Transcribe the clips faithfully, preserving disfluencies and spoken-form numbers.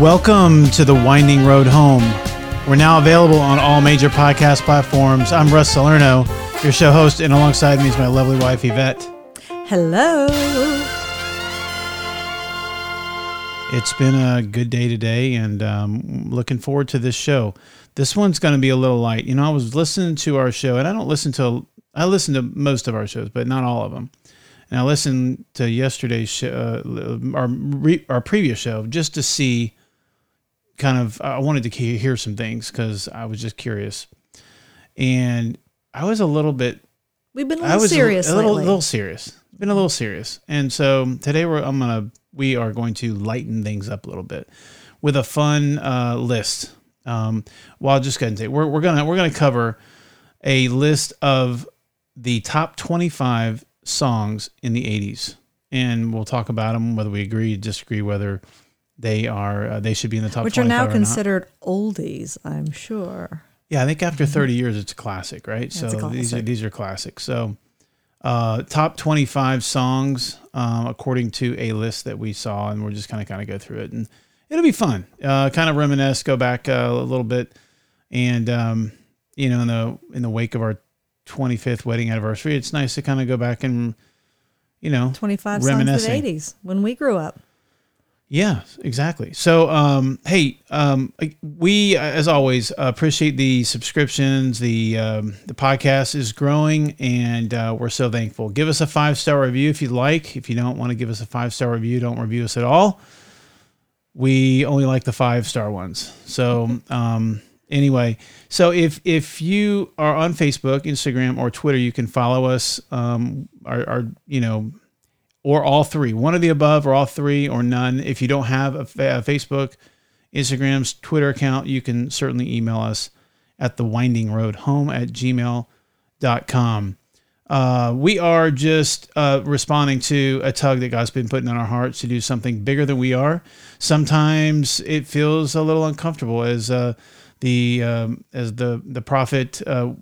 Welcome to the Winding Road Home. We're now available on all major podcast platforms. I'm Russ Salerno, your show host, and alongside me is my lovely wife, Yvette. Hello. It's been a good day today, and um, looking forward to this show. This one's going to be a little light. You know, I was listening to our show, and I don't listen to, I listen to most of our shows, but not all of them. And I listened to yesterday's show, uh, our, re, our previous show, just to see kind of, I wanted to hear some things because I was just curious. And I was a little bit, we've been a little I was serious. A, a little, little serious. Been a little serious. And so today we're, I'm going to, we are going to lighten things up a little bit with a fun uh, list. Um, well, I'll just go ahead and say we're, we're going to, we're going to cover a list of the top twenty-five songs in the eighties, and we'll talk about them, whether we agree, disagree, whether they are, uh, they should be in the top twenty-five, which are now considered oldies, I'm sure. Yeah. I think after thirty years, it's a classic, right? Yeah, so these are, these are classics. So, uh, top twenty-five songs, um, according to a list that we saw, and we're just kind of, kind of go through it, and it'll be fun. Uh, kind of reminisce, go back uh, a little bit, and um, you know, in the in the wake of our twenty-fifth wedding anniversary, it's nice to kind of go back and, you know, twenty-five songs of the eighties when we grew up. Yeah, exactly. So, um, hey, um, we as always appreciate the subscriptions. The um, the podcast is growing, and uh, we're so thankful. Give us a five star review if you'd like. If you don't want to give us a five star review, don't review us at all. We only like the five-star ones. So um, anyway, so if if you are on Facebook, Instagram, or Twitter, you can follow us, um, our, our, you know, or all three, one of the above, or all three, or none. If you don't have a, fa- a Facebook, Instagram, Twitter account, you can certainly email us at the winding road home at gmail dot com. Uh, we are just uh, responding to a tug that God's been putting on our hearts to do something bigger than we are. Sometimes it feels a little uncomfortable, as uh, the um, as the the prophet uh,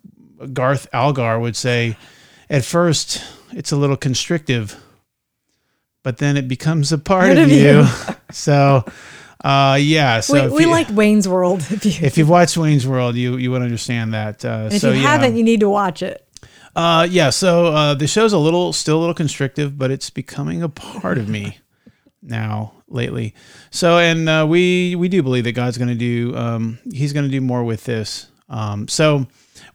Garth Algar would say. At first, it's a little constrictive, but then it becomes a part of you. So, uh, yeah. So we we you, like Wayne's World. If, you, if you've watched Wayne's World, you you would understand that. Uh, if so, you haven't, you know, you need to watch it. Uh, yeah, so uh, the show's a little, still a little constrictive, but it's becoming a part of me now lately. So, and uh, we we do believe that God's going to do, um, He's going to do more with this. Um, so,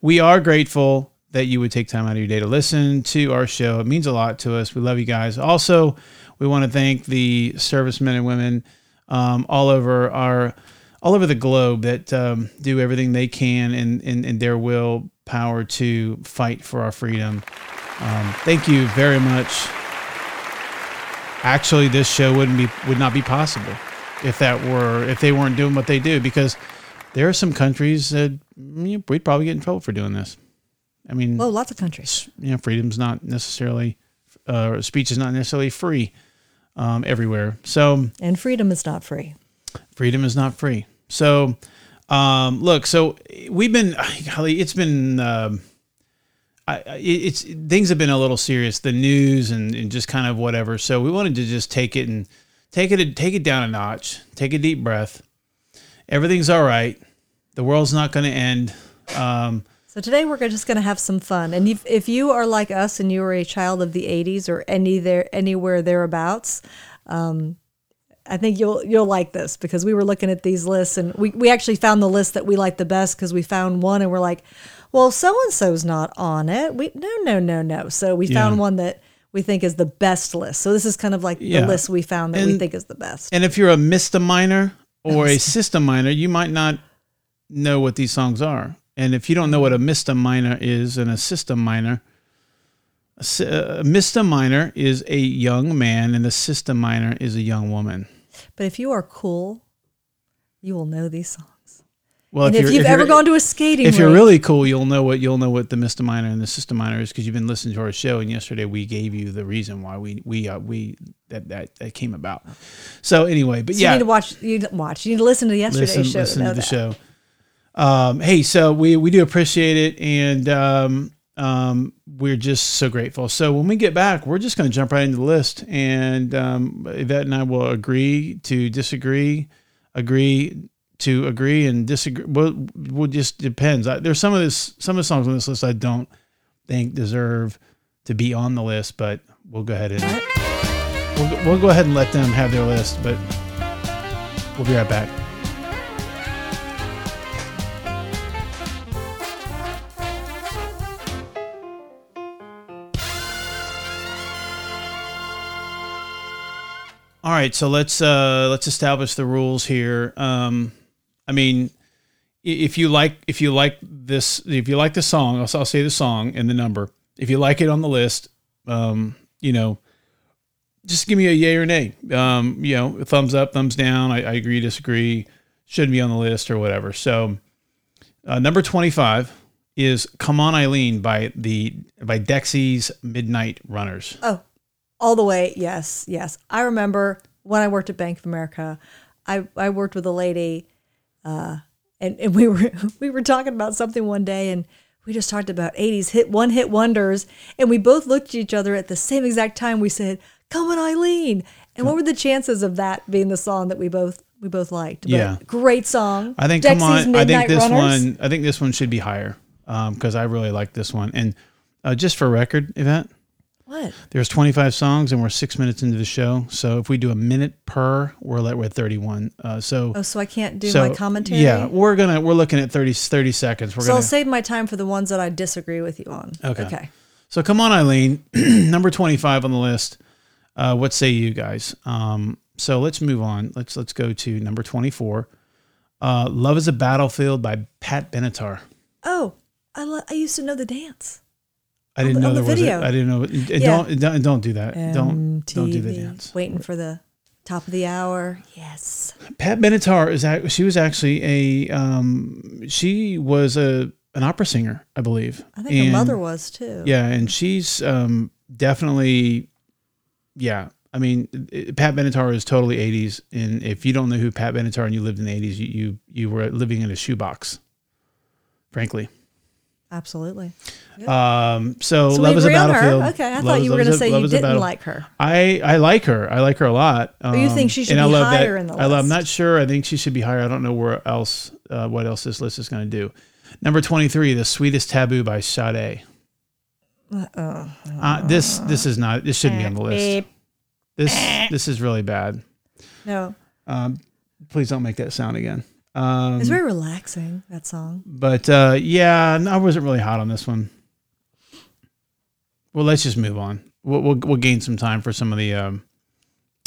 we are grateful that you would take time out of your day to listen to our show. It means a lot to us. We love you guys. Also, we want to thank the servicemen and women um, all over our all over the globe that um, do everything they can in in, in their will. Power to fight for our freedom. Um, thank you very much. Actually, this show wouldn't be would not be possible if that were if they weren't doing what they do, because there are some countries that you know, we'd probably get in trouble for doing this. I mean, well, lots of countries. You know, freedom's not necessarily uh, speech is not necessarily free um, everywhere. So, and freedom is not free. Freedom is not free. So. Um, look, so we've been, it's been, um, I, it's, things have been a little serious, the news and, and just kind of whatever. So we wanted to just take it and take it, take it down a notch, take a deep breath. Everything's all right. The world's not going to end. Um, so today we're just going to have some fun. And if, if you are like us and you were a child of the eighties or any there, anywhere thereabouts, um, I think you'll you'll like this, because we were looking at these lists, and we, we actually found the list that we liked the best, because we found one and we're like, well, so-and-so's not on it. We No, no, no, no. So we yeah. found one that we think is the best list. So this is kind of like yeah. the list we found that and, we think is the best. And if you're a misdemeanor or a system minor, you might not know what these songs are. And if you don't know what a misdemeanor is and a system minor, a misdemeanor is a young man and a system minor is a young woman. But if you are cool, you will know these songs. Well, and if, if you've if ever gone to a skating, if rink, you're really cool, you'll know what you'll know what the misdemeanor and the system minor is, because you've been listening to our show. And yesterday we gave you the reason why we we uh, we that, that that came about. So anyway, but so yeah, you need to watch. You need to watch. You need to listen to yesterday's listen, show. Listen to, to the that. show. Um, hey, so we we do appreciate it, and um, um, we're just so grateful. So when we get back, we're just going to jump right into the list, and um, Yvette and I will agree to disagree, agree to agree and disagree. Well, well just depends. I, there's some of this, some of the songs on this list I don't think deserve to be on the list, but we'll go ahead and we'll, we'll go ahead and let them have their list. But we'll be right back. All right, so let's uh, let's establish the rules here. Um, I mean, if you like if you like this if you like the song, I'll, I'll say the song and the number. If you like it on the list, um, you know, just give me a yay or nay. Um, you know, thumbs up, thumbs down. I, I agree, disagree. Shouldn't be on the list or whatever. So, uh, number twenty-five is "Come On, Eileen" by the by Dexy's Midnight Runners. Oh. All the way, yes, yes. I remember when I worked at Bank of America, I, I worked with a lady, uh, and, and we were we were talking about something one day, and we just talked about eighties hit one hit wonders, and we both looked at each other at the same exact time. We said, "Come on, Eileen!" And what were the chances of that being the song that we both we both liked? But yeah, great song. I think Dexy's come on. Midnight I think this Runners. one. I think this one should be higher because um, I really like this one. And uh, just for record, Yvette. What? There's twenty-five songs, and we're six minutes into the show. So if we do a minute per, we're let we're at thirty-one. Uh, so oh, so I can't do so, my commentary. Yeah, we're gonna we're looking at thirty, thirty seconds. We're so gonna, I'll save my time for the ones that I disagree with you on. Okay. Okay. So come on, Eileen, number twenty-five on the list. Uh, what say you guys? Um, so let's move on. Let's let's go to number twenty-four. Uh, "Love Is a Battlefield" by Pat Benatar. Oh, I lo- I used to know the dance. I didn't know there was a, I didn't know. And yeah. don't, don't don't do that. M T V, don't don't do the dance. Waiting for the top of the hour. Yes. Pat Benatar is she was actually a um, she was a an opera singer, I believe. I think and, her mother was too. Yeah, and she's um, definitely yeah. I mean, Pat Benatar is totally eighties, and if you don't know who Pat Benatar and you lived in the eighties, you you, you were living in a shoebox. Frankly. Absolutely. Yep. Um, so, so Love Is a Battlefield. Okay, I love thought you were going to say you didn't like her. I, I like her. I like her a lot. Um, but you think she should be higher that, in the list? I love, I'm not sure. I think she should be higher. I don't know where else, uh, what else this list is going to do. Number twenty-three, "The Sweetest Taboo" by Sade. Uh, uh, this this is not. This shouldn't be on the list. This this is really bad. No. Um, please don't make that sound again. Um, it's very relaxing, that song. But uh, yeah, I wasn't really hot on this one. Well, let's just move on. We'll we'll, we'll gain some time for some of the um,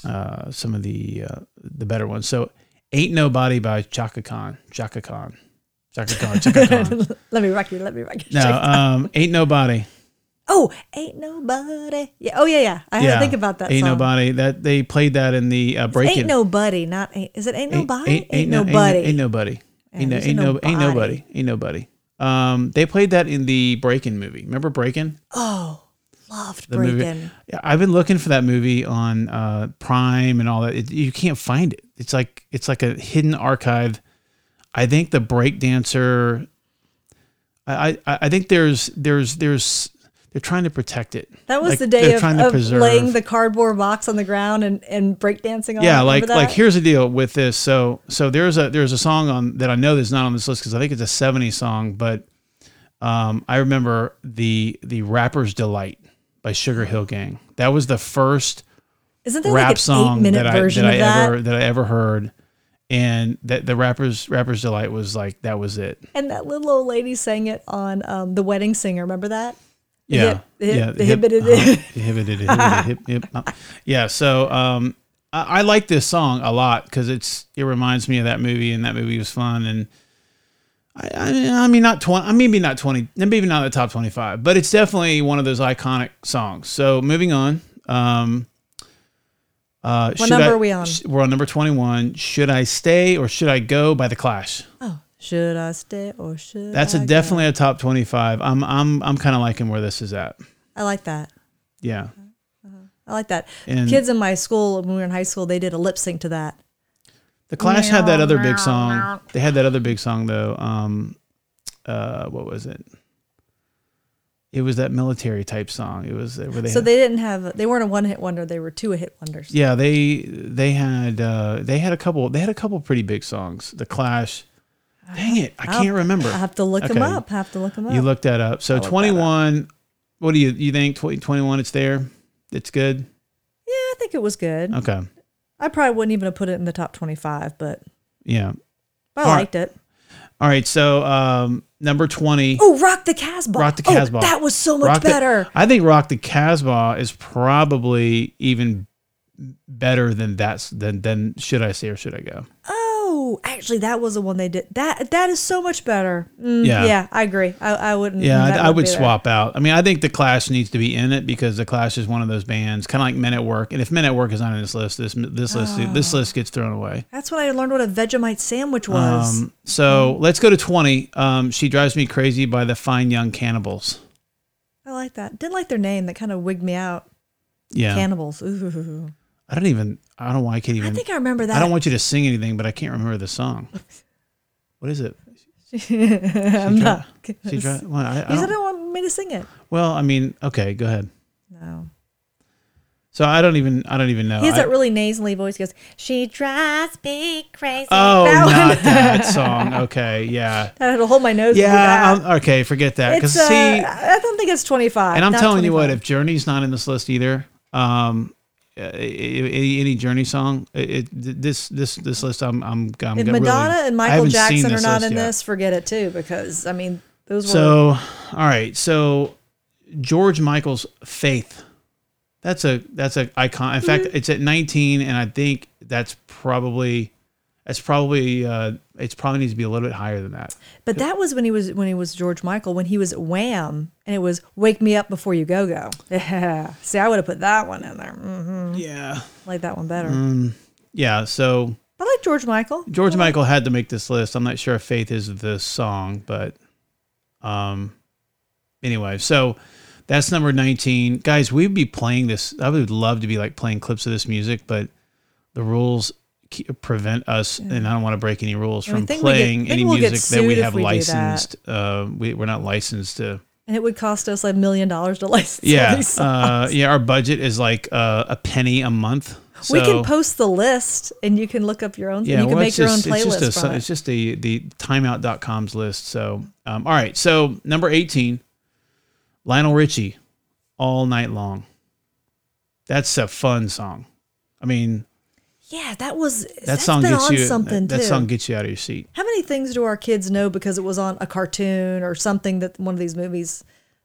uh, some of the uh, the better ones. So, "Ain't Nobody" by Chaka Khan. Chaka Khan. Chaka Khan. Chaka Khan. Let me rock you. Let me rock you. No, um, "Ain't Nobody." Oh, "Ain't Nobody." Yeah. Oh, yeah, yeah. I yeah. had to think about that. Ain't song. Nobody. That they played that in the uh, break-in. Ain't nobody. Not ain't, is it ain't nobody? Ain't, ain't, ain't no, nobody. Ain't, ain't nobody. Yeah, ain't, no, ain't, nobody. No, ain't nobody. Ain't nobody. Um, they played that in the Break-In movie. Remember Break-In? Oh, loved the Break-In. Movie. Yeah, I've been looking for that movie on uh, Prime and all that. It, you can't find it. It's like it's like a hidden archive. I think the break dancer. I I, I think there's there's there's. They're trying to protect it. That was like, the day of, of laying the cardboard box on the ground and, and breakdancing on it. Yeah, like that? like here's the deal with this. So so there's a there's a song on that I know that's not on this list because I think it's a seventies song, but um, I remember the the Rapper's Delight by Sugar Hill Gang. That was the first Isn't there rap like an song that I that I that? ever that I ever heard. And that the rappers, Rapper's Delight was like that was it. And that little old lady sang it on um, The Wedding Singer. Remember that? Yeah, yeah, yeah. So um, I, I like this song a lot because it's it reminds me of that movie, and that movie was fun. And I, I, I mean, not twenty, maybe not twenty, maybe not the top twenty-five, but it's definitely one of those iconic songs. So moving on. Um, uh, what number I, are we on? Sh- we're on number twenty-one. "Should I Stay or Should I Go" by The Clash. Oh. Should I stay or should That's I a definitely go? a top twenty-five. I'm I'm I'm kind of liking where this is at. I like that. Yeah. Uh-huh. Uh-huh. I like that. And kids in my school, when we were in high school, they did a lip sync to that. The Clash had that other big song. They had that other big song though. Um, uh, what was it? It was that military type song. It was where they so had, they didn't have they weren't a one hit wonder. They were two hit wonders. Yeah, they they had uh, they had a couple they had a couple pretty big songs. The Clash. Dang it, I I'll, can't remember. I have to look okay. them up. I have to look them up. You looked that up. So twenty-one. Up. What do you you think? twenty-one. It's there. It's good. Yeah, I think it was good. Okay. I probably wouldn't even have put it in the top twenty-five, but yeah, I All liked right. it. All right, so um, number twenty. Oh, Rock the Casbah. Rock the Casbah. Oh, that was so much Rock better. The, I think Rock the Casbah is probably even better than that. Than than Should I Stay or Should I Go? Oh, actually, that was the one they did. That that is so much better. Mm, yeah. yeah, I agree. I, I wouldn't. Yeah, I, would I would swap there. out. I mean, I think The Clash needs to be in it because The Clash is one of those bands, kind of like Men at Work. And if Men at Work is not in this list, this this list oh. this list gets thrown away. That's when I learned what a Vegemite sandwich was. Um, so mm. let's go to twenty. Um, She Drives Me Crazy by the Fine Young Cannibals. I like that. Didn't like their name. That kind of wigged me out. Yeah, Cannibals. Ooh. I don't even, I don't know why I can't even. I think I remember that. I don't want you to sing anything, but I can't remember the song. What is it? I'm she not. She try, well, I, I you said I don't want me to sing it. Well, I mean, okay, go ahead. No. So I don't even, I don't even know. He has I, that really nasally voice. He goes, she drives me crazy. Oh, that not one. That song. Okay, yeah. That'll hold my nose. Yeah, I'm, okay, forget that. It's, uh, see, I don't think it's twenty-five. And I'm telling twenty-five. You what, if Journey's not in this list either, um, Uh, any, any Journey song? It, it, this this this list, I'm I'm, I'm if Madonna really, and Michael Jackson are not in yet. This, forget it too, because I mean those. So, were... all right, so George Michael's Faith. That's a that's a icon. In mm-hmm. fact, it's at nineteen, and I think that's probably that's probably uh, it's probably needs to be a little bit higher than that. But that was when he was when he was George Michael when he was at Wham. And it was Wake Me Up Before You Go Go. Yeah. See, I would have put that one in there. Mm-hmm. Yeah. I like that one better. Mm, yeah. So I like George Michael. George like Michael had to make this list. I'm not sure if Faith is the song, but um, anyway, so that's number nineteen. Guys, we'd be playing this. I would love to be like playing clips of this music, but the rules keep, prevent us, yeah. and I don't want to break any rules from playing get, any we'll music that we have we licensed. Uh, we, we're not licensed to. And it would cost us a million dollars to license yeah, all these songs. Uh, yeah, our budget is like uh, a penny a month. So, we can post the list, and you can look up your own. Yeah, and you well, can make your just, own playlist. It's just, a, it. it's just the the timeout dot com's list. So, um, all right. So number eighteen, Lionel Richie, All Night Long. That's a fun song. I mean, yeah, that was that that's song been gets on you something that, too. That song gets you out of your seat. How many things do our kids know because it was on a cartoon or something that one of these movies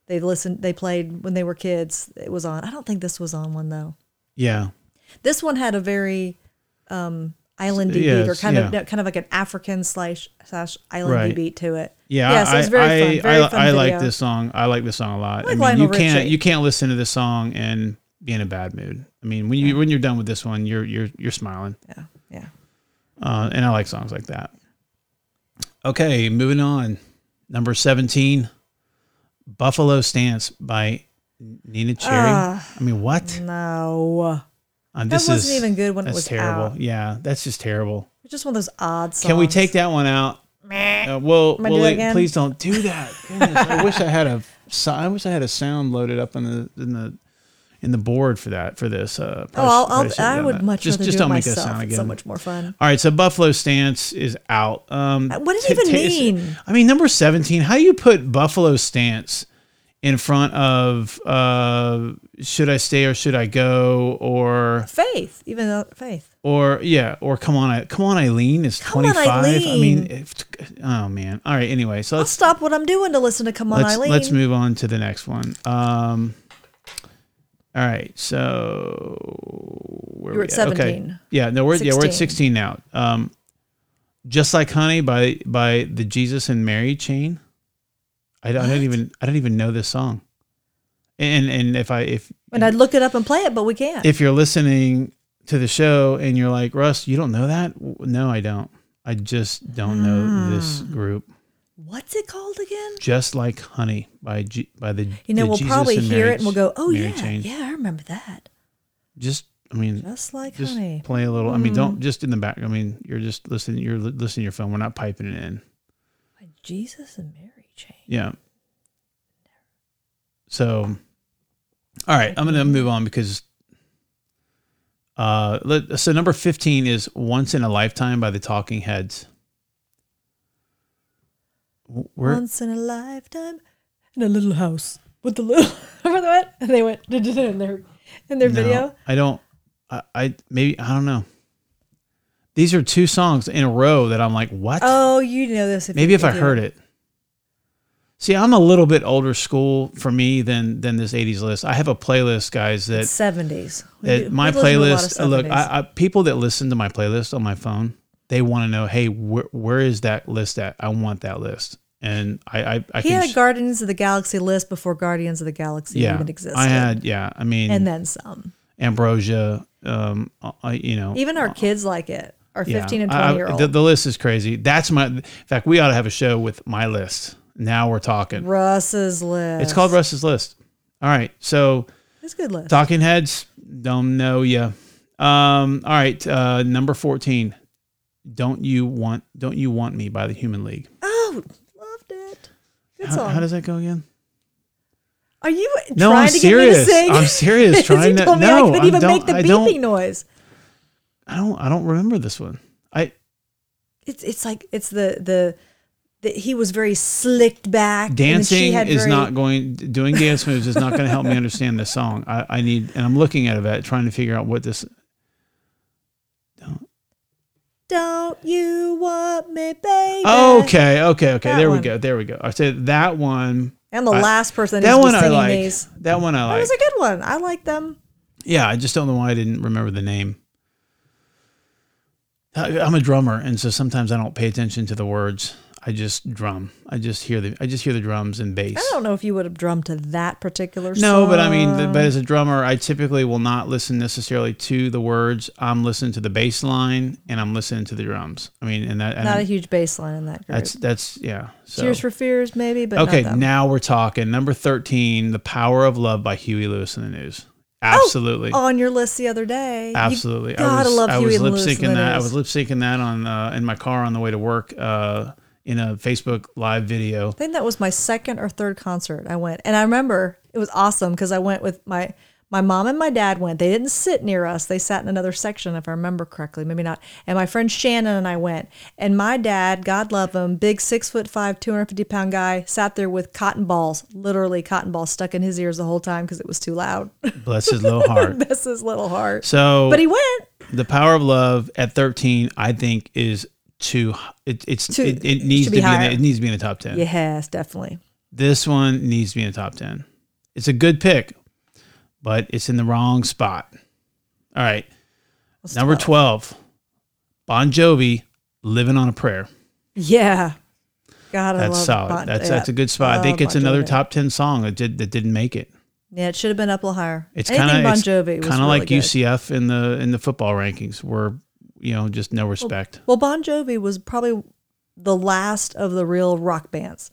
they listened they played when they were kids? It was on. I don't think this was on one though. Yeah, this one had a very um, islandy yes, beat or kind yeah. of no, kind of like an African slash slash islandy right. beat to it. Yeah, yeah, I, so it was very I, fun. Very I, fun I like this song. I like this song a lot. I, like I mean, Lionel you Richie. can't you can't listen to this song and be in a bad mood. I mean, when you yeah. when you're done with this one, you're you're you're smiling. Yeah, yeah. Uh, and I like songs like that. Okay, moving on. Number seventeen, Buffalo Stance by Neneh Cherry. Uh, I mean, what? No, um, this that wasn't is, even good when that's it was terrible. Out. Yeah, that's just terrible. It's just one of those odd songs. Can we take that one out? Uh, well, well do please don't do that. Goodness, I wish I had a I wish I had a sound loaded up in the in the. in the board for that, for this. Uh, probably, oh, I'll, I'll, I would that. much just, rather just do it myself. Just don't make that sound again. It's so much more fun. All right, so Buffalo Stance is out. Um, what does it even t- mean? T- I mean, number seventeen, how do you put Buffalo Stance in front of uh, Should I Stay or Should I Go or... Faith, even though Faith. Or, yeah, or Come On I, Come on Eileen is come twenty-five. On Eileen. I mean, it, oh, man. All right, anyway. so let's, I'll stop what I'm doing to listen to Come On let's, Eileen. Let's move on to the next one. Um... All right, so where we're at, at seventeen. Okay. Yeah, no, we're sixteen. yeah we're at sixteen now. Um, Just Like Honey by by the Jesus and Mary Chain. I don't, I don't even I don't even know this song. And and if I if and I'd look it up and play it, but we can't. If you're listening to the show and you're like, Russ, you don't know that? No, I don't. I just don't mm. know this group. What's it called again? Just Like Honey by G- by the You know, the we'll Jesus probably hear Mary, it and we'll go, oh, Mary yeah, Chain. yeah, I remember that. Just, I mean, Just Like just Honey. Play a little. Mm. I mean, don't, just in the back. I mean, you're just listening. You're listening to your phone. We're not piping it in. By Jesus and Mary Chain. Yeah. So, all right, I'm going to move on because, uh, let, so number fifteen is Once in a Lifetime by the Talking Heads. We're, Once in a lifetime in a little house with the little, remember that? And they went in their, in their no, video. I don't, I, I, maybe, I don't know. These are two songs in a row that I'm like, what? Oh, you know this. If Maybe if I heard it. it. See, I'm a little bit older school for me than than this eighties list. I have a playlist, guys, that... It's seventies. That my playlist... Uh, look, I, I, people that listen to my playlist on my phone, they want to know, hey, wh- where is that list at? I want that list. And I... I, I he can had sh- Guardians of the Galaxy list before Guardians of the Galaxy yeah, even existed. I had, yeah. I mean... And then some. Ambrosia, um, I, you know... Even our uh, kids like it. Or fifteen yeah, and twenty I, year old. The, the list is crazy. That's my. In fact, we ought to have a show with my list. Now we're talking. Russ's list. It's called Russ's list. All right. So it's a good list. Talking Heads. Don't know ya. Um. All right. Uh, number fourteen. Don't you want? Don't you want me by the Human League? Oh, loved it. Good how, song. How does that go again? Are you no, trying I'm to serious. Get me to sing? I'm serious. Trying to. No, I couldn't even make the beeping noise. I don't. I don't remember this one. I. It's it's like it's the the, the he was very slicked back. Dancing is very... not going. Doing dance moves is not going to help me understand this song. I, I need and I'm looking at Yvette trying to figure out what this. Don't. Don't you want me, baby? Okay, okay, okay. That there one. we go. There we go. I said that one. And the I, last person that, that one I like. These. That one I like. That was a good one. I like them. Yeah, I just don't know why I didn't remember the name. I'm a drummer, and so sometimes I don't pay attention to the words. I just drum. I just hear the I just hear the drums and bass. I don't know if you would have drummed to that particular song. No, but I mean, but as a drummer, I typically will not listen necessarily to the words. I'm listening to the bass line, and I'm listening to the drums. I mean, and that and not a huge bass line in that group. That's that's yeah. So. Tears for Fears, maybe, but okay. Not now we're talking. Number thirteen, "The Power of Love" by Huey Lewis and the News. Absolutely. Oh, on your list the other day. Absolutely. You gotta I was, love I was lip syncing that. I was lip syncing that on uh, in my car on the way to work uh, in a Facebook live video. I think that was my second or third concert I went. And I remember it was awesome because I went with my, my mom and my dad went. They didn't sit near us. They sat in another section, if I remember correctly. Maybe not. And my friend Shannon and I went. And my dad, God love him, big six foot five, two hundred fifty pound guy, sat there with cotton balls, literally cotton balls stuck in his ears the whole time because it was too loud. Bless his little heart. Bless his little heart. So, but he went. The Power of Love at thirteen, I think, is too. It, it's too, it, it needs be to be. In the, it needs to be in the top ten. Yes, definitely. This one needs to be in the top ten. It's a good pick. But it's in the wrong spot. All right. What's number twelve? Bon Jovi, Living on a Prayer. Yeah. God, that's I love solid. Bon, that's yeah. that's a good spot. I, I think it's bon another Jovi. Top ten song that did that didn't make it. Yeah, it should have been up a little higher. It's kind of Bon Jovi. Kind of really like good. U C F in the in the football rankings, where you know just no respect. Well, well, Bon Jovi was probably the last of the real rock bands.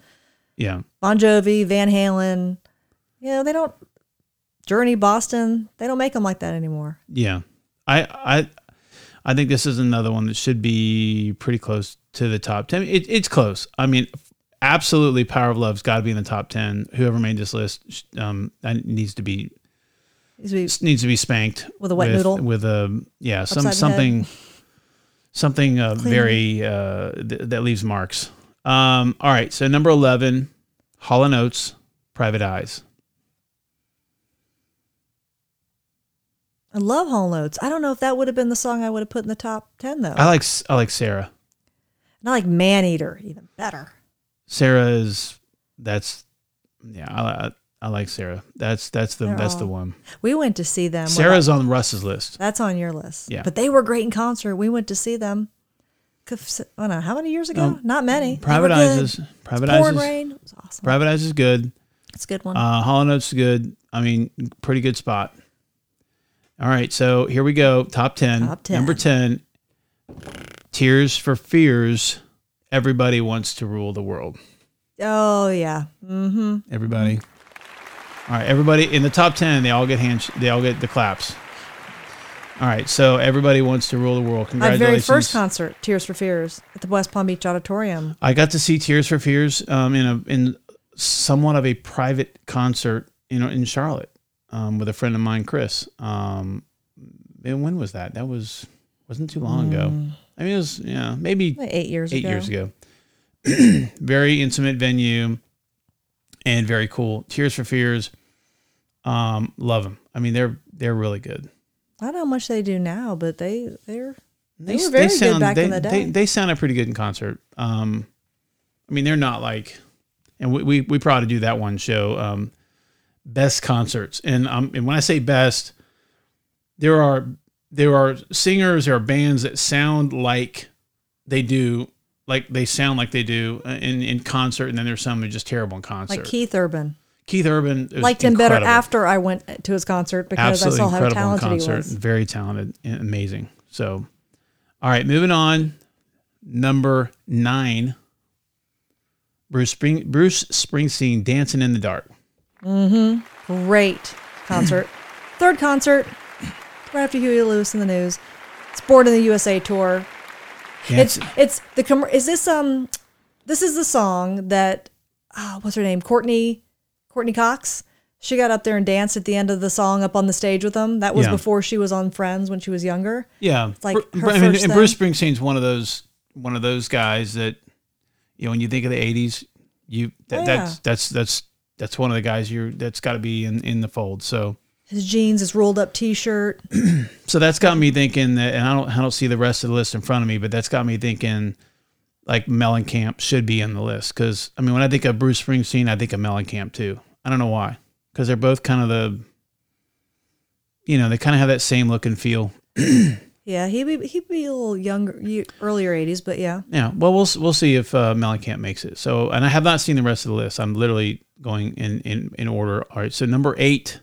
Yeah. Bon Jovi, Van Halen. You know they don't. Journey, Boston, they don't make them like that anymore. Yeah. I I, I think this is another one that should be pretty close to the top ten. It, it's close. I mean, absolutely, Power of Love's got to be in the top ten. Whoever made this list um, needs to be needs to be, needs to be spanked. With a wet with, noodle? With a, yeah, some, something, something uh, very, uh, th- that leaves marks. Um, all right, so number eleven, Hall and Oates, Private Eyes. I love Hall and Oates. I don't know if that would have been the song I would have put in the top ten, though. I like I like Sarah. And I like Man Eater even better. Sarah is that's yeah. I I like Sarah. That's that's the They're that's all, the one. We went to see them. Sarah's on Russ's list. That's on your list. Yeah, but they were great in concert. We went to see them. I don't know how many years ago. Um, Not many. Private Eyes is Private Eyes. Pouring Rain. It was awesome. Private Eyes is good. It's a good one. Uh, Hall and Oates is good. I mean, pretty good spot. All right, so here we go. Top ten. Top ten. Number ten, Tears for Fears. Everybody Wants to Rule the World. Oh, yeah. Mm-hmm. Everybody. All right, everybody in the top ten, they all get hand, they all get the claps. All right, so Everybody Wants to Rule the World. Congratulations. My very first concert, Tears for Fears, at the West Palm Beach Auditorium. I got to see Tears for Fears um, in a in somewhat of a private concert you know, in Charlotte, um, with a friend of mine, Chris. Um, and when was that? That was, wasn't too long mm. ago. I mean, it was, yeah, maybe like eight years eight ago. Eight years ago. Very intimate venue and very cool. Tears for Fears. Um, love them. I mean, they're, they're really good. I don't know how much they do now, but they, they're, they, they were very they sound, good back they, in the day. They, they sounded pretty good in concert. Um, I mean, they're not like, and we, we, we probably do that one show, um, best concerts. And, um, and when I say best, there are, there are singers, there are bands that sound like they do, like they sound like they do in, in concert. And then there's some that are just terrible in concert. Like Keith Urban. Keith Urban liked him incredible. Better after I went to his concert because Absolutely I saw how talented he was. Very talented and amazing. So, all right, moving on. Number nine, Bruce Spring, Bruce Springsteen, Dancing in the Dark. Mm-hmm. Great concert. Third concert, right after Huey Lewis and the News. It's Born in the U S A tour. Dance. It's it's the is this um this is the song that oh, what's her name Courtney. Courtney Cox, she got up there and danced at the end of the song up on the stage with them. That was yeah. before she was on Friends when she was younger. Yeah, it's like her I mean, first and Bruce Springsteen's one of those one of those guys that you know when you think of the eighties, you that, oh, yeah. that's that's that's that's one of the guys you that's got to be in, in the fold. So his jeans, his rolled up T-shirt. So that's got me thinking that, and I don't I don't see the rest of the list in front of me, but that's got me thinking. Like Mellencamp should be in the list because I mean when I think of Bruce Springsteen I think of Mellencamp too. I don't know why because they're both kind of the you know they kind of have that same look and feel. Yeah, he'd be he'd be a little younger, earlier eighties, but yeah. Yeah, well we'll we'll see if uh, Mellencamp makes it. So and I have not seen the rest of the list. I'm literally going in in, in order. All right, so number eight.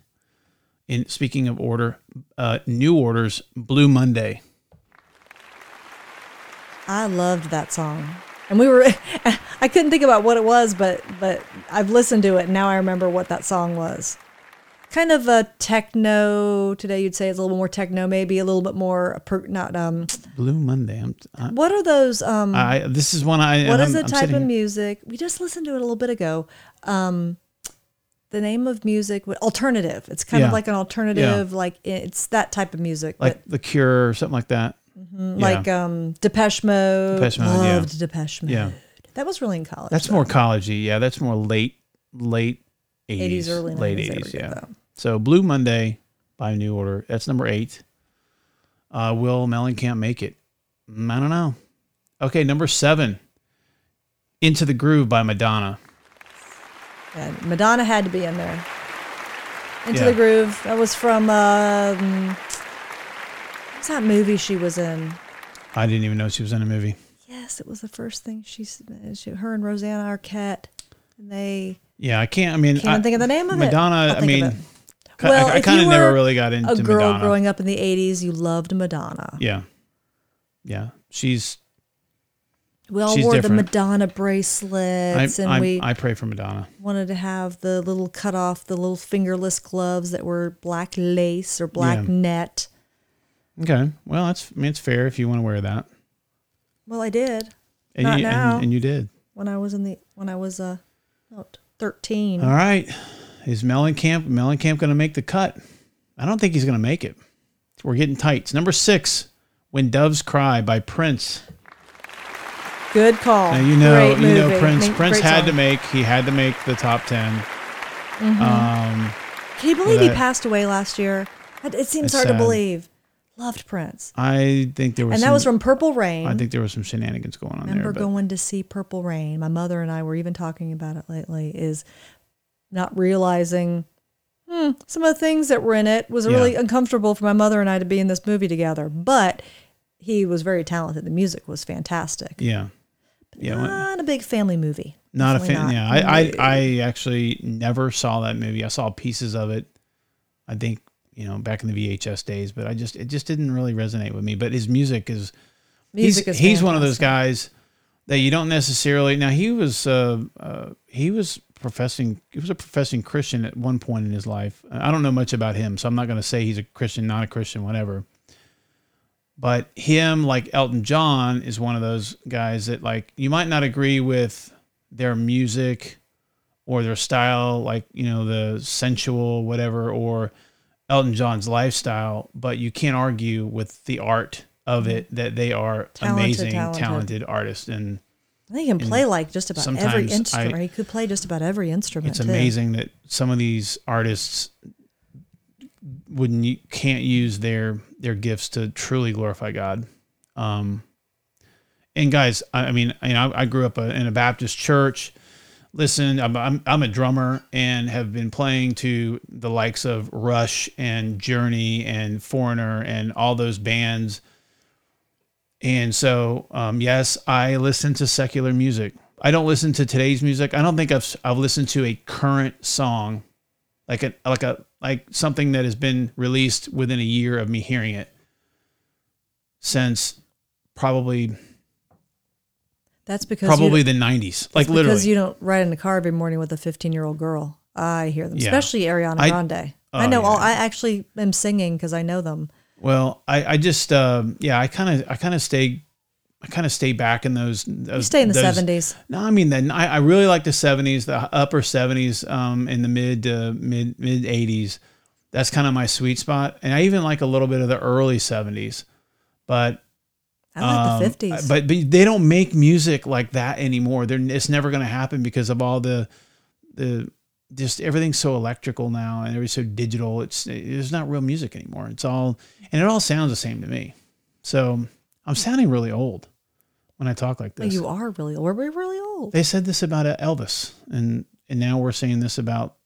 In speaking of order, uh, New Order's Blue Monday. I loved that song. And we were, I couldn't think about what it was, but but I've listened to it. And now I remember what that song was. Kind of a techno, today you'd say it's a little more techno, maybe a little bit more, not. Um, Blue Monday. I'm, I, what are those? Um, I, this is one I. What is the type of music? We just listened to it a little bit ago. Um, the name of music, alternative. It's kind yeah. of like an alternative, yeah. like it's that type of music. Like but, The Cure or something like that. Mm-hmm. Yeah. Like um, Depeche Mode, Depeche Mode loved yeah. Depeche Mode. Yeah. That was really in college. That's though. More collegey, yeah. That's more late, late eighties, early nineties, late eighties, yeah. Though. So Blue Monday by New Order. That's number eight. Uh, will Mellencamp make it? I don't know. Okay, number seven. Into the Groove by Madonna. Yeah, Madonna had to be in there. Into yeah. the Groove. That was from. Um, What's that movie she was in? I didn't even know she was in a movie. Yes, it was the first thing she, she her and Rosanna Arquette, and they. Yeah, I can't. I mean, can't I can't think of the name of Madonna, it. Madonna. I mean, well, I, I kind of never really got into Madonna. A girl Madonna. Growing up in the eighties, you loved Madonna. Yeah, yeah, she's. We all she's wore different. The Madonna bracelets, I, and I, we. I pray for Madonna. Wanted to have the little cut off, the little fingerless gloves that were black lace or black yeah. net. Okay. Well, that's, I mean, it's fair if you want to wear that. Well, I did. And Not you, now. And, and you did. When I was in the, when I was uh, thirteen. All right. Is Mellencamp, Mellencamp going to make the cut? I don't think he's going to make it. We're getting tight. It's number six, When Doves Cry by Prince. Good call. Now, you know, great you movie. know, Prince, make, Prince had song. to make, he had to make the top ten. Mm-hmm. Um, Can you believe he I, passed away last year? It seems hard sad. to believe. Loved Prince. I think there was And that some, was from Purple Rain. I think there was some shenanigans going on there. I remember there, going to see Purple Rain. My mother and I were even talking about it lately, is not realizing hmm, some of the things that were in it was yeah. really uncomfortable for my mother and I to be in this movie together. But he was very talented. The music was fantastic. Yeah. But yeah not well, a big family movie. Not Definitely a fan. Not yeah. I, I, I actually never saw that movie. I saw pieces of it. I think. You know, back in the V H S days, but I just, it just didn't really resonate with me. But his music is, music he's, is he's one of those guys that you don't necessarily, now he was, uh, uh, he was professing, he was a professing Christian at one point in his life. I don't know much about him, so I'm not going to say he's a Christian, not a Christian, whatever. But him, like Elton John, is one of those guys that like, you might not agree with their music or their style, like, you know, the sensual whatever, or Elton John's lifestyle, but you can't argue with the art of it, that they are talented, amazing, talented. talented artists. And they can play like just about every instrument. I, he could play just about every instrument. It's too. amazing that some of these artists wouldn't can't use their their gifts to truly glorify God. Um, and guys, I, I mean, you know, I, I grew up a, in a Baptist church. Listen, I'm, I'm I'm a drummer and have been playing to the likes of Rush and Journey and Foreigner and all those bands. And so, um, yes, I listen to secular music. I don't listen to today's music. I don't think I've I've listened to a current song, like a like a like something that has been released within a year of me hearing it, since probably. That's because probably the nineties, like literally. Because you don't ride in the car every morning with a fifteen-year-old girl. I hear them, yeah. especially Ariana I, Grande. Oh, I know yeah. all. I actually am singing because I know them. Well, I, I just um, yeah, I kind of I kind of stay, I kind of stay back in those. those you stay in the seventies. No, I mean then I, I really like the seventies, the upper seventies, um, and the mid uh, mid mid eighties. That's kind of my sweet spot, and I even like a little bit of the early seventies, but. I like the fifties. Um, but, but they don't make music like that anymore. They're, it's never going to happen because of all the, the just everything's so electrical now and everything's so digital. It's it, There's not real music anymore. It's all, and it all sounds the same to me. So I'm sounding really old when I talk like this. You are really old. We're really old. They said this about Elvis, and, and now we're saying this about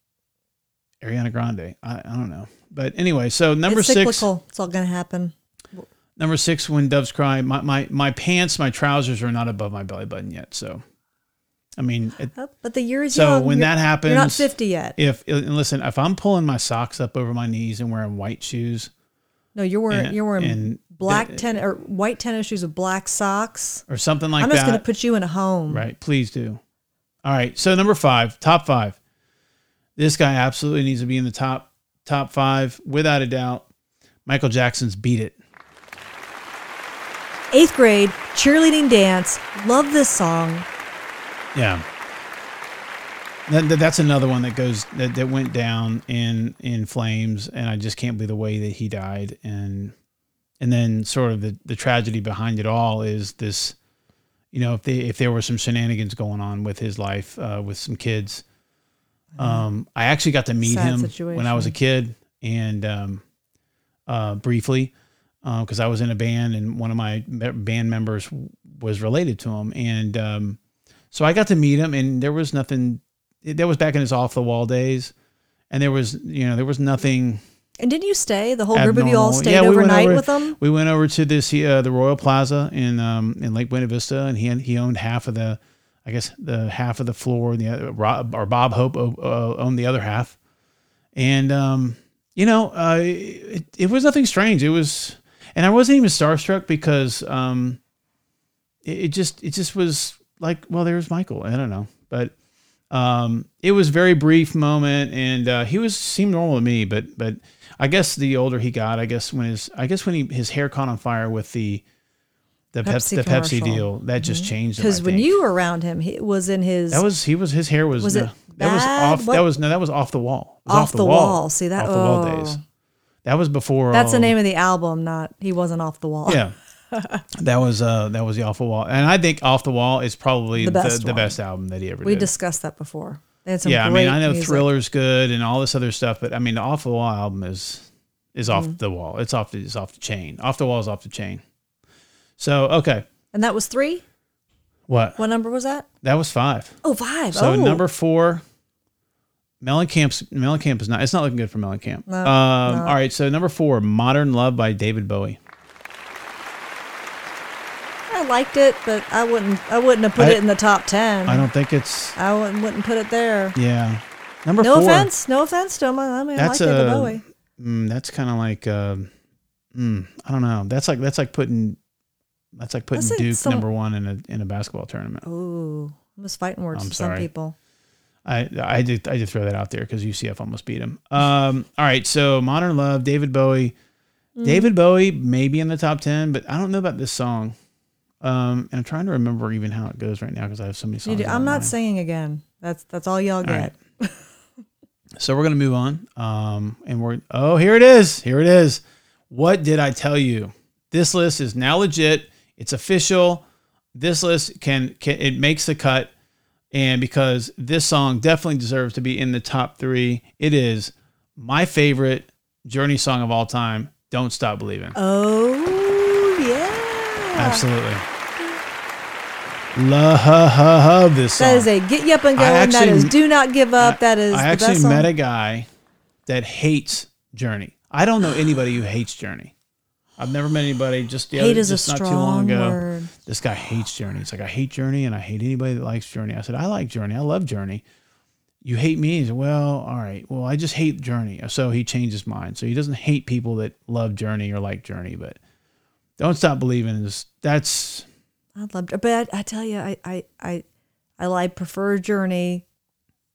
Ariana Grande. I, I don't know. But anyway, so number it's six. Cyclical. It's all going to happen. Number six, When Doves Cry. My, my my pants, my trousers are not above my belly button yet. So, I mean, it, but the year is so young. When you're, that happens, you're not fifty yet. If and listen, if I'm pulling my socks up over my knees and wearing white shoes, no, you're wearing and, you're wearing black the, ten or white tennis shoes with black socks or something like that. I'm just going to put you in a home, right? Please do. All right. So number five, top five. This guy absolutely needs to be in the top top five without a doubt. Michael Jackson's "Beat It." Eighth grade, cheerleading dance. Love this song. Yeah. That, that's another one that goes that, that went down in in flames, and I just can't believe the way that he died. And and then sort of the, the tragedy behind it all is this, you know, if they if there were some shenanigans going on with his life, uh, with some kids. Um, I actually got to meet Sad him situation. when I was a kid and um, uh, briefly. Because uh, I was in a band and one of my band members was related to him. And um, so I got to meet him, and there was nothing, that was back in his off the wall days. And there was, you know, there was nothing. And didn't you stay? The whole abnormal. group of you all stayed yeah, we overnight over, with them? We went over to this, uh, the Royal Plaza in um, in Lake Buena Vista. And he had, he owned half of the, I guess the half of the floor, and the other, Rob, or Bob Hope uh, owned the other half. And, um, you know, uh, it, it was nothing strange. It was, And I wasn't even starstruck because um, it, it just it just was like, well, there's Michael. I don't know, but um, it was a very brief moment, and uh, he was seemed normal to me. But but I guess the older he got, I guess when his I guess when he, his hair caught on fire with the the Pepsi, Pep, the Pepsi deal, that mm-hmm. just changed him. Because when you were around him, he was in his that was he was his hair was, was no, that was off what? that was no that was off the wall off, off the, the wall. wall see that off oh. the wall days. That was before. That's um, the name of the album. Not he wasn't off the wall. Yeah, that was uh, that was the Off the Wall, and I think Off the Wall is probably the best, the, the best album that he ever we did. We discussed that before. They had some yeah, great I mean, I know music. Thriller's good and all this other stuff, but I mean, the Off the Wall album is is off mm. the wall. It's off the it's off the chain. Off the Wall is off the chain. So okay, and that was three. What? What number was that? That was five. Oh, five. So oh. number four. Mellencamp's Mellencamp is not. It's not looking good for Mellencamp. No, um, no. All right, so number four, "Modern Love" by David Bowie. I liked it, but I wouldn't. I wouldn't have put I, it in the top ten. I don't think it's. I wouldn't, wouldn't put it there. Yeah, number no four. No offense, no offense to him. I mean, I like David Bowie. Mm, that's kind of like. Uh, mm, I don't know. That's like that's like putting. That's like putting that's Duke some, number one in a in a basketball tournament. Ooh, I was fighting words I'm for sorry. some people. I I did I did throw that out there because U C F almost beat him. Um, all right, so "Modern Love," David Bowie. Mm. David Bowie may be in the top ten, but I don't know about this song. Um, and I'm trying to remember even how it goes right now because I have so many songs. You do. I'm not mind. singing again. That's that's all y'all all get. Right. So we're gonna move on. Um, and we're oh here it is. Here it is. What did I tell you? This list is now legit. It's official. This list can, can it makes the cut. And because this song definitely deserves to be in the top three, it is my favorite Journey song of all time, Don't Stop Believing. Oh, yeah. Absolutely. Love this song. That is a get you up and going. Actually, that is do not give up. I, that is I actually the best met song. A guy that hates Journey. I don't know anybody who hates Journey. I've never met anybody just the hate other, is just a not strong too long ago. Word. This guy hates Journey. It's like, I hate Journey and I hate anybody that likes Journey. I said, I like Journey. I love Journey. You hate me? He said, well, all right. Well, I just hate Journey. So he changed his mind. So he doesn't hate people that love Journey or like Journey, but Don't Stop Believing is that's. I loved it. But I, I tell you, I, I, I, I prefer Journey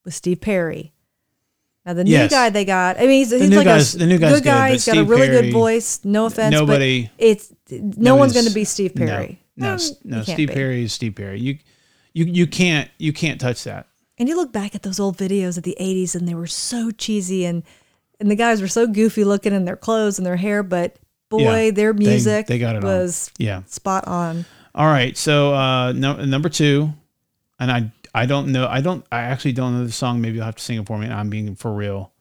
with Steve Perry. Now the new yes. guy they got, I mean, he's, the he's new like guys, a the new guy's good guy. Good, he's got Steve a really Perry, good voice. No offense, nobody, but it's no one's going to be Steve Perry. No, no, no Steve be. Perry is Steve Perry. You, you, you can't, you can't touch that. And you look back at those old videos of the eighties, and they were so cheesy, and and the guys were so goofy looking in their clothes and their hair, but boy, yeah, their music they, they got it was on. Yeah. spot on. All right, so uh, no, number two, and I. I don't know. I don't. I actually don't know the song. Maybe you'll have to sing it for me. I'm being for real.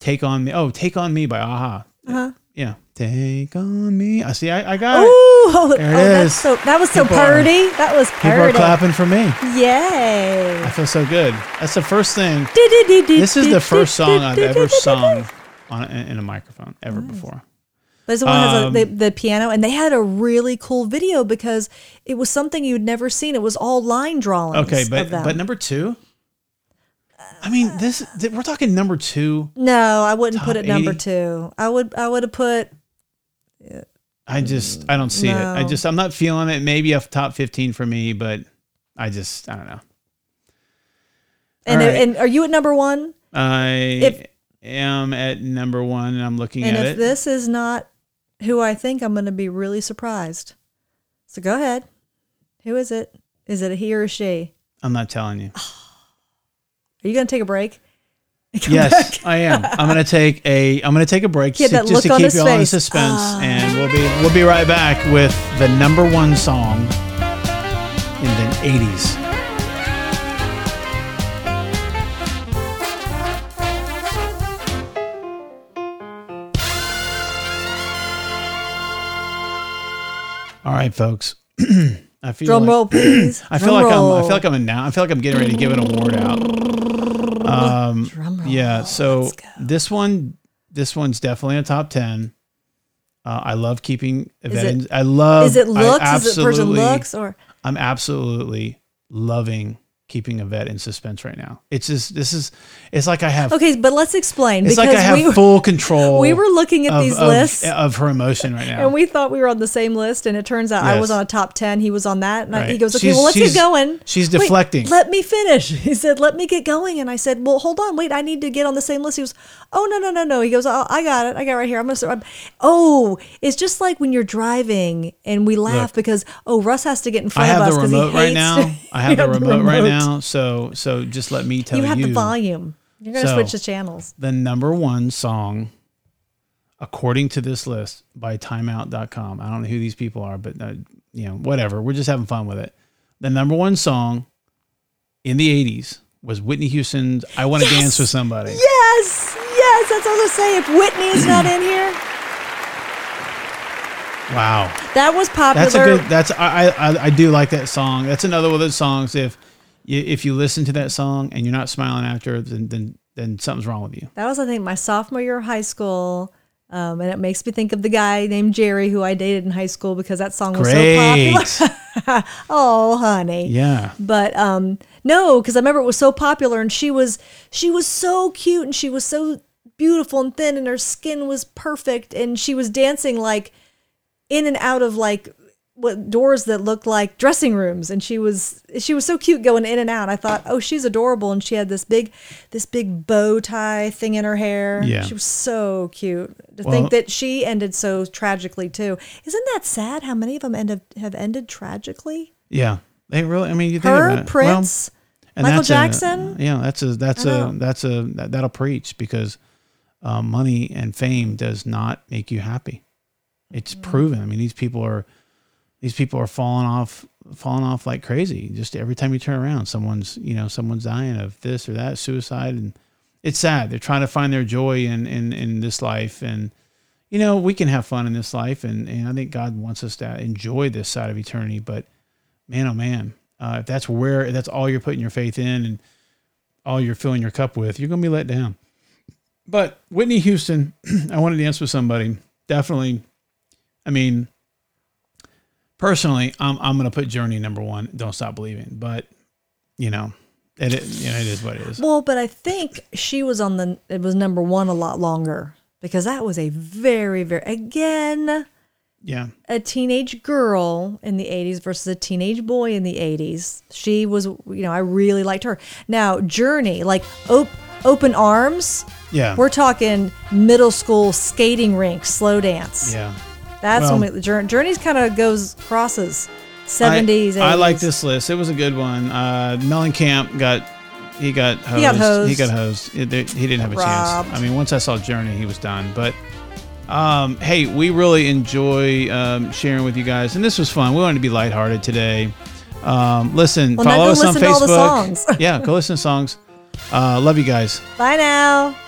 Take on me. Oh, Take on Me by Aha. Uh-huh. Yeah. Take on me. I see. I, I got Ooh, it. There oh, it that's is. So, that was people so parody. Are, that was parody. People are clapping for me. Yay. I feel so good. That's the first thing. This is the first song I've ever sung on in a microphone ever nice. Before. There's the one that has um, a, the, the piano, and they had a really cool video because it was something you'd never seen. It was all line drawings. Okay, but but number two, I mean this. Th- we're talking number two. No, I wouldn't put it eighty. Number two. I would I would have put. Uh, I just I don't see no. it. I just I'm not feeling it. Maybe a top fifteen for me, but I just I don't know. And right. and are you at number one? I if, am at number one, and I'm looking and at it. And if this is not. Who I think I'm going to be really surprised. So go ahead. Who is it? Is it a he or a she? I'm not telling you. Are you going to take a break? Yes, I am. I'm going to take a. I'm going to take a break just, just to keep you all in suspense, oh. and we'll be we'll be right back with the number one song in the eighties. All right, folks. I feel drum like, roll, please. I feel drum like roll. I'm. I feel like I'm in now. I feel like I'm getting ready to give an award out. Um, drum roll. Yeah. So this one, this one's definitely a top ten. Uh, I love keeping events. I love. Is it looks? Is it person looks? Or I'm absolutely loving keeping Yvette in suspense right now. It's just, this is, it's like I have. Okay, but let's explain. It's because like I have we were, full control. We were looking at of, these of, lists. Of her emotion right now. And we thought we were on the same list. And it turns out yes. I was on a top ten. He was on that. And right. I, he goes, okay, she's, well, let's get going. She's wait, deflecting. Let me finish. He said, let me get going. And I said, well, hold on. Wait, I need to get on the same list. He was, oh, no, no, no, no. He goes, oh, I got it. I got it right here. I'm going to Oh, it's just like when you're driving and we laugh Look, because, oh, Russ has to get in front of us. I have the remote right now. I have the remote right now. Now, so so just let me tell you. You have the volume. You're going to so, switch the channels. The number one song, according to this list, by timeout dot com. I don't know who these people are, but uh, you know, whatever. We're just having fun with it. The number one song in the eighties was Whitney Houston's I Want to yes! Dance with Somebody. Yes. Yes. That's what I was saying. If Whitney is not in here. Wow. That was popular. That's a good, that's, I, I, I do like that song. That's another one of those songs. If, If you listen to that song and you're not smiling after, then then then something's wrong with you. That was, I think, my sophomore year of high school, um, and it makes me think of the guy named Jerry who I dated in high school because that song was Great. So popular. Oh, honey. Yeah. But um, no, because I remember it was so popular, and she was she was so cute, and she was so beautiful and thin, and her skin was perfect, and she was dancing like in and out of like. What doors that looked like dressing rooms, and she was she was so cute going in and out. I thought, oh, she's adorable, and she had this big this big bow tie thing in her hair. Yeah, she was so cute. To well, think that she ended so tragically too. Isn't that sad? How many of them end up have ended tragically? Yeah, they really. I mean, you think her about it. Prince. Well, And Michael that's Jackson. A, yeah, that's a that's a that's a that, that'll preach, because uh, money and fame does not make you happy. It's mm. proven. I mean, these people are these people are falling off falling off like crazy. Just every time you turn around, someone's you know someone's dying of this or that, suicide, and it's sad. They're trying to find their joy in in in this life, and you know we can have fun in this life, and and I think God wants us to enjoy this side of eternity. But man, oh man. Uh, if that's where, if that's all you're putting your faith in and all you're filling your cup with, you're going to be let down. But Whitney Houston, I want to dance with somebody. Definitely. I mean, personally, I'm I'm going to put Journey number one. Don't Stop Believing. But you know, it, it you know it is what it is. Well, but I think she was on the it was number one a lot longer, because that was a very very again. Yeah, a teenage girl in the eighties versus a teenage boy in the eighties. She was, you know, I really liked her. Now, Journey, like op- Open Arms. Yeah, we're talking middle school skating rink, slow dance. Yeah, that's well, when we, Journey's kind of goes crosses seventies. I, I like this list. It was a good one. Uh, Mellencamp got he got hosed. he got hosed. He got hosed. He didn't have a Robbed. chance. I mean, once I saw Journey, he was done. But. Um, hey, we really enjoy um, sharing with you guys, and this was fun. We wanted to be lighthearted today. Um, listen, well, follow us on Facebook. Yeah, go listen to songs. Uh, love you guys. Bye now.